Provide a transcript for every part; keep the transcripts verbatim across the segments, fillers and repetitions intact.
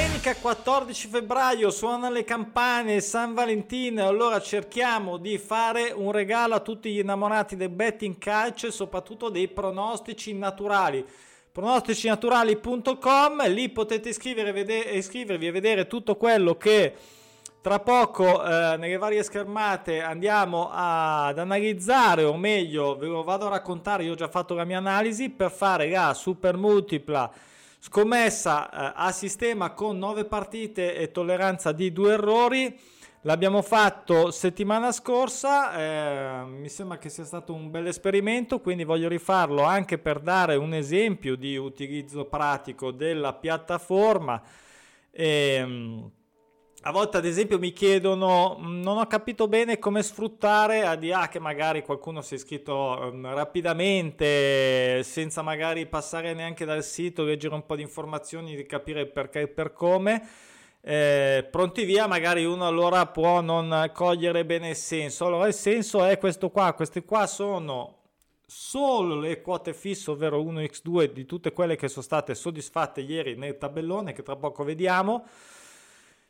Domenica quattordici febbraio suonano le campane, San Valentino, allora cerchiamo di fare un regalo a tutti gli innamorati del betting calcio e soprattutto dei pronostici naturali. pronostici naturali punto com, lì potete iscrivere, vedere, iscrivervi e vedere tutto quello che tra poco eh, nelle varie schermate andiamo ad analizzare, o meglio ve lo vado a raccontare. Io ho già fatto la mia analisi per fare la super multipla scommessa eh, a sistema con nove partite e tolleranza di due errori. L'abbiamo fatto settimana scorsa, eh, mi sembra che sia stato un bel esperimento, quindi voglio rifarlo anche per dare un esempio di utilizzo pratico della piattaforma. E, a volte ad esempio mi chiedono, non ho capito bene come sfruttare, a di là che magari qualcuno si è iscritto um, rapidamente, senza magari passare neanche dal sito, leggere un po' di informazioni, di capire perché e per come, eh, pronti via, magari uno allora può non cogliere bene il senso. Allora il senso è questo qua, queste qua sono solo le quote fisse, ovvero uno per due di tutte quelle che sono state soddisfatte ieri nel tabellone, che tra poco vediamo.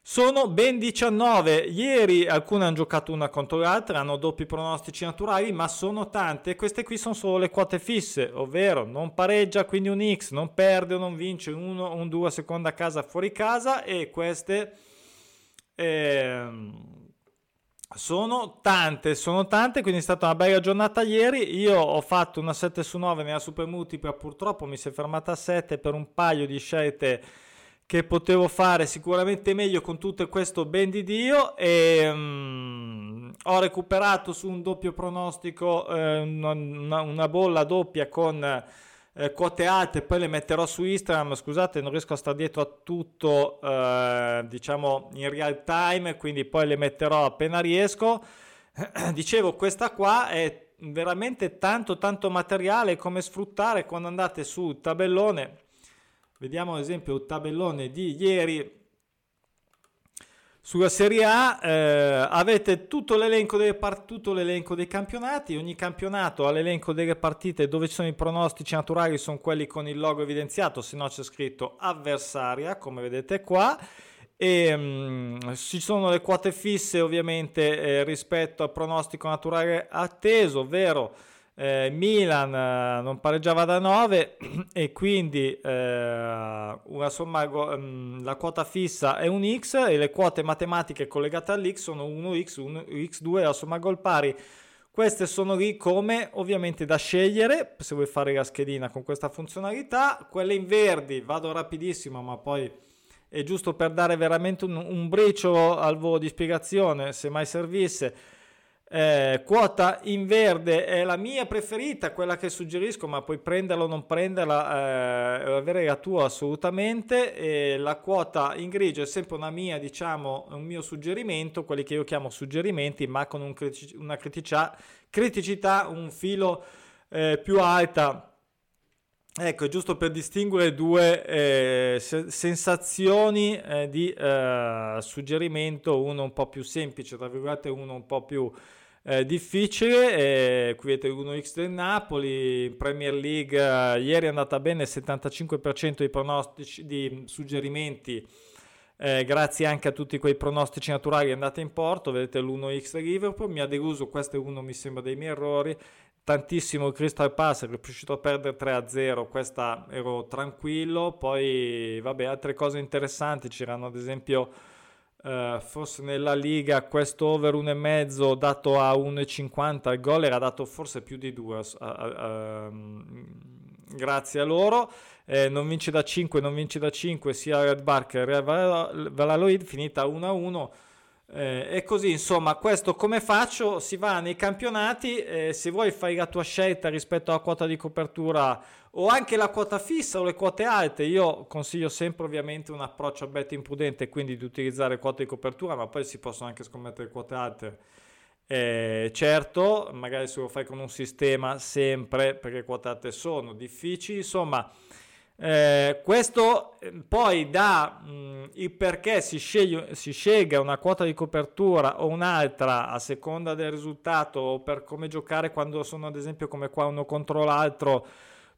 Sono ben diciannove, ieri alcune hanno giocato una contro l'altra, hanno doppi pronostici naturali, ma sono tante. Queste qui sono solo le quote fisse, ovvero non pareggia, quindi un X, non perde o non vince, uno, un due a seconda casa, fuori casa, e queste eh, sono tante, sono tante, quindi è stata una bella giornata ieri. Io ho fatto una sette su nove nella super multipla, purtroppo mi si è fermata a sette per un paio di scelte che potevo fare sicuramente meglio con tutto questo ben di Dio, e um, ho recuperato su un doppio pronostico, eh, una, una bolla doppia con eh, quote alte, poi le metterò su Instagram, scusate non riesco a stare dietro a tutto eh, diciamo in real time, quindi poi le metterò appena riesco. Dicevo, questa qua è veramente tanto tanto materiale come sfruttare quando andate sul tabellone. Vediamo ad esempio il tabellone di ieri sulla Serie A, eh, avete tutto l'elenco, delle part- tutto l'elenco dei campionati, ogni campionato ha l'elenco delle partite, dove ci sono i pronostici naturali sono quelli con il logo evidenziato, se no c'è scritto avversaria come vedete qua, e mh, ci sono le quote fisse ovviamente eh, rispetto al pronostico naturale atteso, ovvero Eh, Milan eh, non pareggiava da nove e quindi eh, una somma, um, la quota fissa è un X e le quote matematiche collegate all'X sono uno X, uno X due, la somma gol pari. Queste sono lì come ovviamente da scegliere se vuoi fare la schedina con questa funzionalità. Quelle in verdi, vado rapidissimo ma poi è giusto per dare veramente un, un briciolo al volo di spiegazione se mai servisse. Eh, quota in verde è la mia preferita, quella che suggerisco, ma puoi prenderla o non prenderla, eh, avere la tua assolutamente, e la quota in grigio è sempre una mia, diciamo un mio suggerimento, quelli che io chiamo suggerimenti, ma con un critici- una critica- criticità un filo eh, più alta. Ecco, è giusto per distinguere due eh, se- sensazioni eh, di eh, suggerimento, uno un po' più semplice, tra virgolette, uno un po' più eh, difficile. Eh, qui vedete uno X del Napoli, Premier League, eh, ieri è andata bene, il settantacinque per cento di pronostici, di suggerimenti, eh, grazie anche a tutti quei pronostici naturali andate in porto, vedete l'uno X del Liverpool, mi ha deluso, questo è uno mi sembra dei miei errori, tantissimo il Crystal Palace che è riuscito a perdere tre a zero, questa ero tranquillo. Poi vabbè, altre cose interessanti c'erano ad esempio eh, forse nella Liga questo over uno virgola cinque dato a uno virgola cinquanta, il gol era dato forse più di due a, a, a, grazie a loro, eh, non vince da cinque, non vince da cinque sia Red Barker che Vallaloid, finita uno a uno. Eh, e così insomma, questo come faccio? Si va nei campionati, eh, se vuoi fai la tua scelta rispetto alla quota di copertura o anche la quota fissa o le quote alte. Io consiglio sempre ovviamente un approccio a betting prudente, quindi di utilizzare quote di copertura, ma poi si possono anche scommettere quote alte, eh, certo, magari se lo fai con un sistema sempre, perché quote alte sono difficili insomma. Eh, questo poi dà mh, il perché si, sceglie, si scelga una quota di copertura o un'altra a seconda del risultato, o per come giocare quando sono ad esempio come qua uno contro l'altro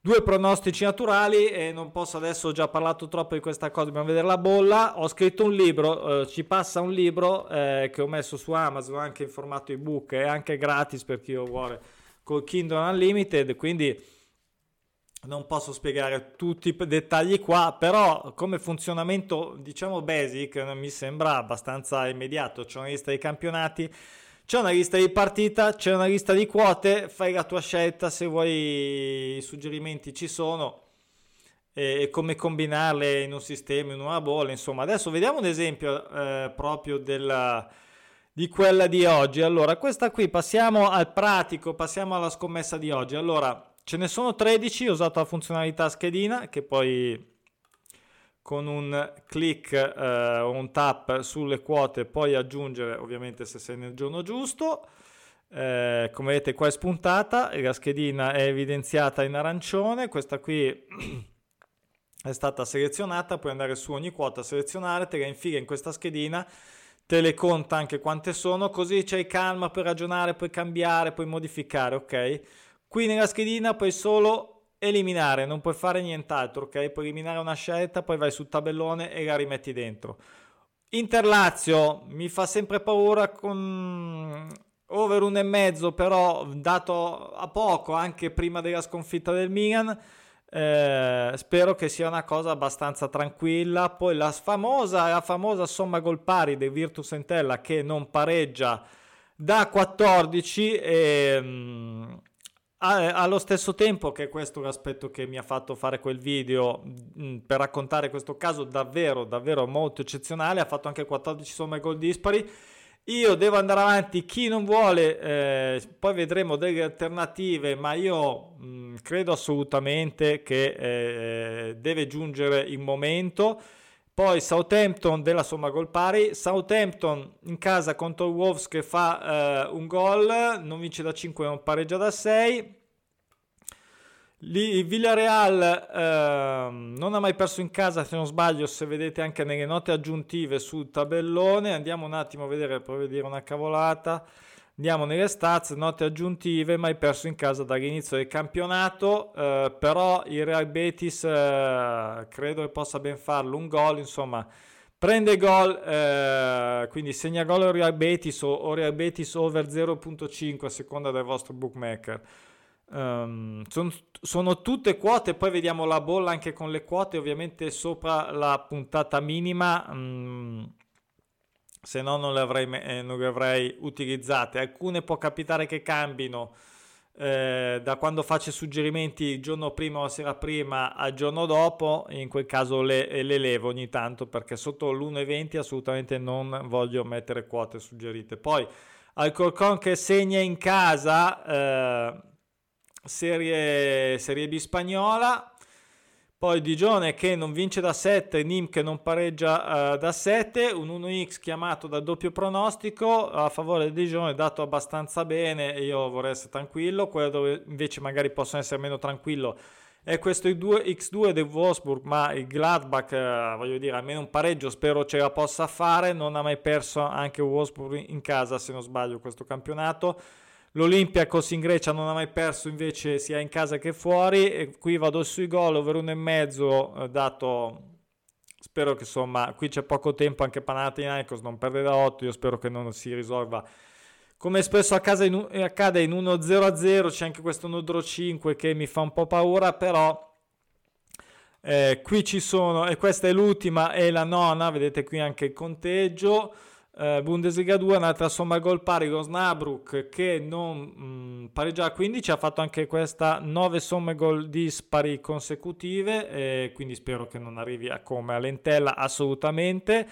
Due pronostici naturali, e non posso adesso, ho già parlato troppo di questa cosa, dobbiamo vedere la bolla. Ho scritto un libro, eh, ci passa un libro eh, che ho messo su Amazon anche in formato ebook, è eh, anche gratis per chi lo vuole, col Kindle Unlimited, quindi non posso spiegare tutti i dettagli qua, però come funzionamento diciamo basic mi sembra abbastanza immediato. C'è una lista dei campionati, c'è una lista di partita, c'è una lista di quote, fai la tua scelta, se vuoi i suggerimenti ci sono, e come combinarle in un sistema, in una bolla, insomma. Adesso vediamo un esempio eh, proprio della, di quella di oggi. Allora, questa qui, passiamo al pratico, passiamo alla scommessa di oggi. Allora, ce ne sono tredici, ho usato la funzionalità schedina, che poi con un click o eh, un tap sulle quote puoi aggiungere, ovviamente se sei nel giorno giusto. Eh, come vedete qua è spuntata, la schedina è evidenziata in arancione, questa qui è stata selezionata, puoi andare su ogni quota, selezionare, te la infila in questa schedina, te le conta anche quante sono, così c'hai calma, puoi ragionare, puoi cambiare, puoi modificare, ok? Qui nella schedina puoi solo eliminare, non puoi fare nient'altro, ok? Puoi eliminare una scelta, poi vai sul tabellone e la rimetti dentro. Inter Lazio mi fa sempre paura con over un e mezzo, però dato a poco anche prima della sconfitta del Milan, eh, spero che sia una cosa abbastanza tranquilla. Poi la famosa la famosa somma gol pari del Virtus Entella, che non pareggia da quattordici, e mm, allo stesso tempo, che questo è l'aspetto che mi ha fatto fare quel video mh, per raccontare questo caso davvero davvero molto eccezionale, ha fatto anche quattordici somme gol dispari. Io devo andare avanti, chi non vuole eh, poi vedremo delle alternative, ma io mh, credo assolutamente che eh, deve giungere il momento. Poi Southampton della somma gol pari, Southampton in casa contro il Wolves che fa eh, un gol, non vince da cinque, non pareggia da sei. Il Villarreal eh, non ha mai perso in casa, se non sbaglio, se vedete anche nelle note aggiuntive sul tabellone. Andiamo un attimo a vedere, provo a dire una cavolata, andiamo nelle stats, note aggiuntive, mai perso in casa dall'inizio del campionato, eh, però il Real Betis eh, credo che possa ben farlo, un gol, insomma, prende gol, eh, quindi segna gol il Real Betis o, o Real Betis over zero virgola cinque a seconda del vostro bookmaker. Um, sono, sono tutte quote, poi vediamo la bolla anche con le quote, ovviamente sopra la puntata minima, um, se no non le avrei, eh, non le avrei utilizzate. Alcune può capitare che cambino eh, da quando faccio suggerimenti il giorno prima o la sera prima al giorno dopo, in quel caso le, le levo ogni tanto, perché sotto l'uno virgola venti assolutamente non voglio mettere quote suggerite. Poi Alcorcon che segna in casa, eh, serie, serie B spagnola. Poi Digione che non vince da sette, Nim che non pareggia eh, da sette, un uno x chiamato da doppio pronostico a favore di Digione, dato abbastanza bene e io vorrei essere tranquillo. Quello dove invece magari posso essere meno tranquillo è questo due x due del Wolfsburg, ma il Gladbach, eh, voglio dire, almeno un pareggio spero ce la possa fare, non ha mai perso anche Wolfsburg in casa se non sbaglio questo campionato. L'Olimpia così in Grecia non ha mai perso invece sia in casa che fuori, e qui vado sui gol over uno e mezzo, dato spero che insomma qui c'è poco tempo, anche Panathinaikos non perde da otto, io spero che non si risolva come spesso a casa in, accade in uno zero a zero. C'è anche questo nodro cinque che mi fa un po' paura, però eh, qui ci sono, e questa è l'ultima e la nona, vedete qui anche il conteggio. Uh, Bundesliga due, un'altra somma gol pari con Osnabrück che non mh, pareggia a quindici, ha fatto anche questa nove somme gol dispari consecutive, e quindi spero che non arrivi a come all'Entella assolutamente.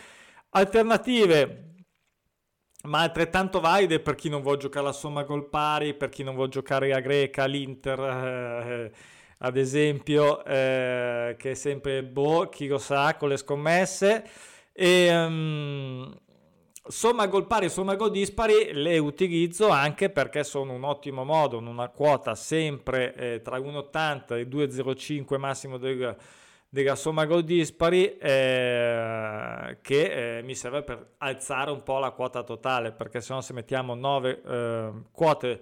Alternative ma altrettanto valide per chi non vuol giocare la somma gol pari, per chi non vuol giocare la greca, l'Inter eh, ad esempio eh, che è sempre boh, chi lo sa con le scommesse, e um, somma gol pari, somma gol dispari le utilizzo anche perché sono un ottimo modo, in una quota sempre eh, tra uno virgola ottanta e due virgola zero cinque massimo del, della somma gol dispari, eh, che eh, mi serve per alzare un po' la quota totale, perché se no se mettiamo nove eh, quote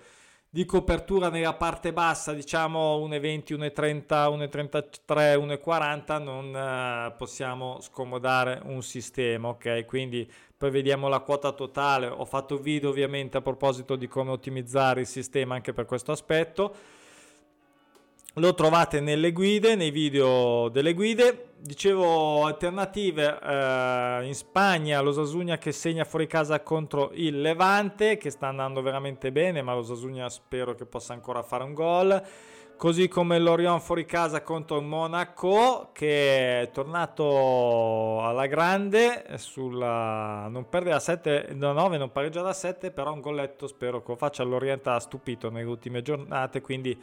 di copertura nella parte bassa, diciamo uno e venti, uno e trenta, uno e trentatré, uno e quaranta, non possiamo scomodare un sistema, ok? Quindi poi vediamo la quota totale. Ho fatto video ovviamente a proposito di come ottimizzare il sistema anche per questo aspetto, lo trovate nelle guide, nei video delle guide. Dicevo, alternative eh, in Spagna, lo Sasugna che segna fuori casa contro il Levante, che sta andando veramente bene, ma lo Sasugna spero che possa ancora fare un gol, così come l'Orient fuori casa contro il Monaco, che è tornato alla grande, sulla... non perde da sette, da nove, non pareggia da sette, però un golletto spero che lo faccia. L'Orient ha stupito nelle ultime giornate, quindi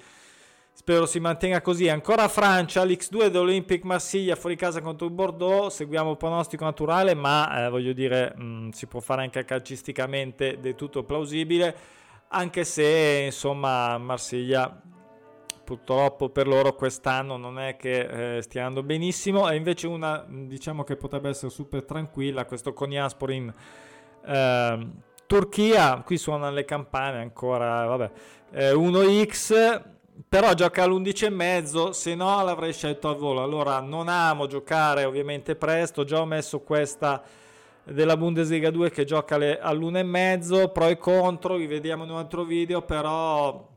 spero si mantenga così. Ancora Francia, l'X due dell'Olympique Marsiglia fuori casa contro il Bordeaux. Seguiamo il pronostico naturale, ma eh, voglio dire, mh, si può fare anche calcisticamente del tutto plausibile, anche se insomma Marsiglia purtroppo per loro quest'anno non è che eh, stia andando benissimo. E invece una, diciamo, che potrebbe essere super tranquilla, questo con Asporin eh, Turchia. Qui suonano le campane ancora, vabbè, eh, uno X, però gioca all'undici e mezzo, se no l'avrei scelto al volo. Allora non amo giocare ovviamente presto, già ho messo questa della Bundesliga due che gioca all'uno e mezzo, pro e contro vi vediamo in un altro video, però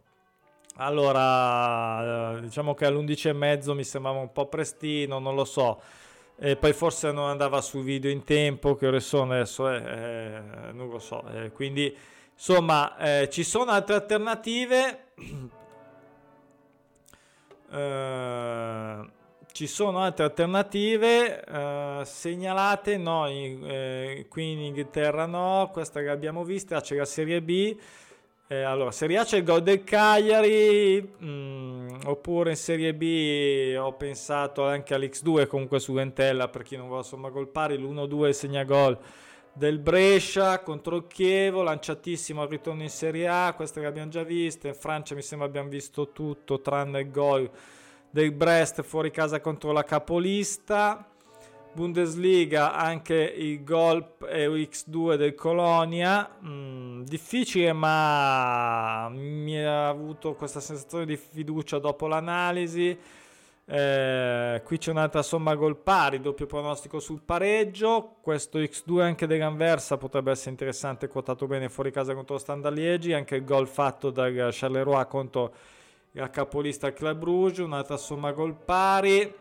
allora diciamo che all'undici e mezzo mi sembrava un po' prestino, non lo so, e poi forse non andava su video in tempo, che ore sono adesso, eh, eh, non lo so, eh, quindi insomma eh, ci sono altre alternative. Uh, ci sono altre alternative uh, segnalate, no, in, eh, qui in Inghilterra no, questa che abbiamo vista, c'è la Serie B, eh, allora Serie A c'è il gol del Cagliari, mh, oppure in Serie B ho pensato anche all'X due comunque su Entella, per chi non vuole somma gol pari, l'uno due segna gol del Brescia contro Chievo, lanciatissimo al ritorno in Serie A, queste le abbiamo già viste. In Francia mi sembra abbiamo visto tutto tranne il gol del Brest fuori casa contro la capolista. Bundesliga anche il gol X due del Colonia, mm, difficile, ma mi ha avuto questa sensazione di fiducia dopo l'analisi. Eh, qui c'è un'altra somma gol pari, doppio pronostico sul pareggio, questo X due anche dell'Anversa potrebbe essere interessante, quotato bene fuori casa contro Standaliegi, anche il gol fatto dal Charleroi contro la capolista Club Brugge, un'altra somma gol pari.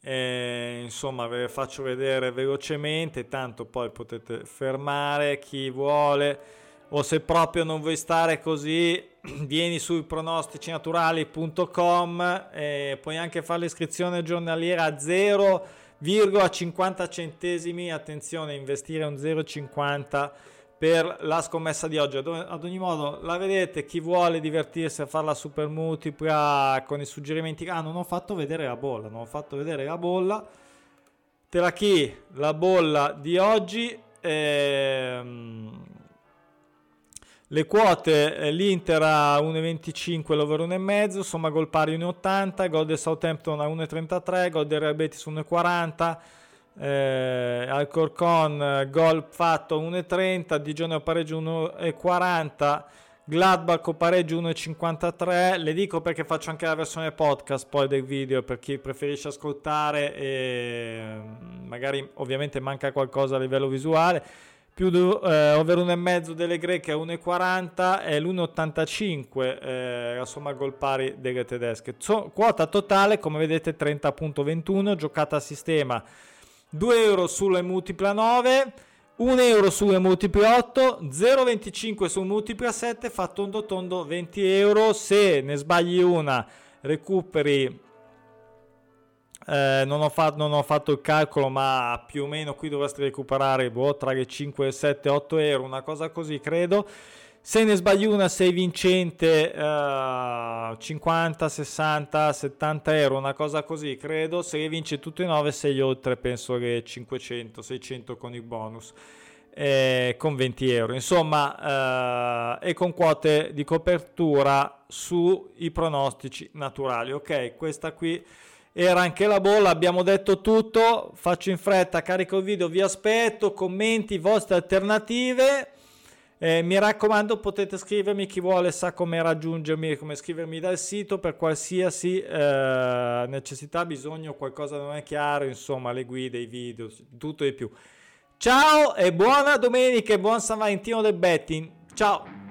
Eh, insomma ve le faccio vedere velocemente, tanto poi potete fermare chi vuole, o se proprio non vuoi stare così vieni su pronosticinaturali punto com e puoi anche fare l'iscrizione giornaliera a zero virgola cinquanta centesimi, attenzione, investire un zero virgola cinquanta per la scommessa di oggi. Ad ogni modo la vedete, chi vuole divertirsi a farla super multipla con i suggerimenti. Ah, non ho fatto vedere la bolla, non ho fatto vedere la bolla, te la chi? La bolla di oggi ehm... le quote, l'Inter a uno e venticinque, l'over uno e mezzo, somma gol pari uno e ottanta, gol del Southampton a uno e trentatré, gol del Real Betis uno e quaranta, eh, Alcorcon gol fatto uno e trenta, Digione pareggio uno e quaranta, Gladbach pareggio uno e cinquantatré. Le dico perché faccio anche la versione podcast poi del video, per chi preferisce ascoltare e magari ovviamente manca qualcosa a livello visuale. Più eh, over uno e mezzo delle greche a uno e quaranta e l'uno e ottantacinque eh, la somma gol pari delle tedesche. So, quota totale come vedete trenta virgola ventuno, giocata a sistema due euro sulle multipla nove, un euro sulle multiple otto, zero virgola venticinque su multipla sette, fa tondo tondo venti euro. Se ne sbagli una recuperi. Eh, non, ho fatto, non ho fatto il calcolo, ma più o meno qui dovreste recuperare boh, tra le cinque e sette, otto euro, una cosa così credo. Se ne sbagli una sei vincente, eh, cinquanta, sessanta, settanta euro, una cosa così credo. Se le vinci tutte e nove sei oltre, penso che cinquecento, seicento con il bonus, eh, con venti euro insomma, eh, e con quote di copertura sui pronostici naturali. Ok, questa qui era anche la bolla, abbiamo detto tutto. Faccio in fretta, carico il video, vi aspetto commenti, vostre alternative Eh, mi raccomando, potete scrivermi, chi vuole sa come raggiungermi e come scrivermi dal sito per qualsiasi eh, necessità, bisogno, qualcosa non è chiaro, insomma, le guide, i video, tutto e più. Ciao e buona domenica e buon San Valentino del betting. Ciao!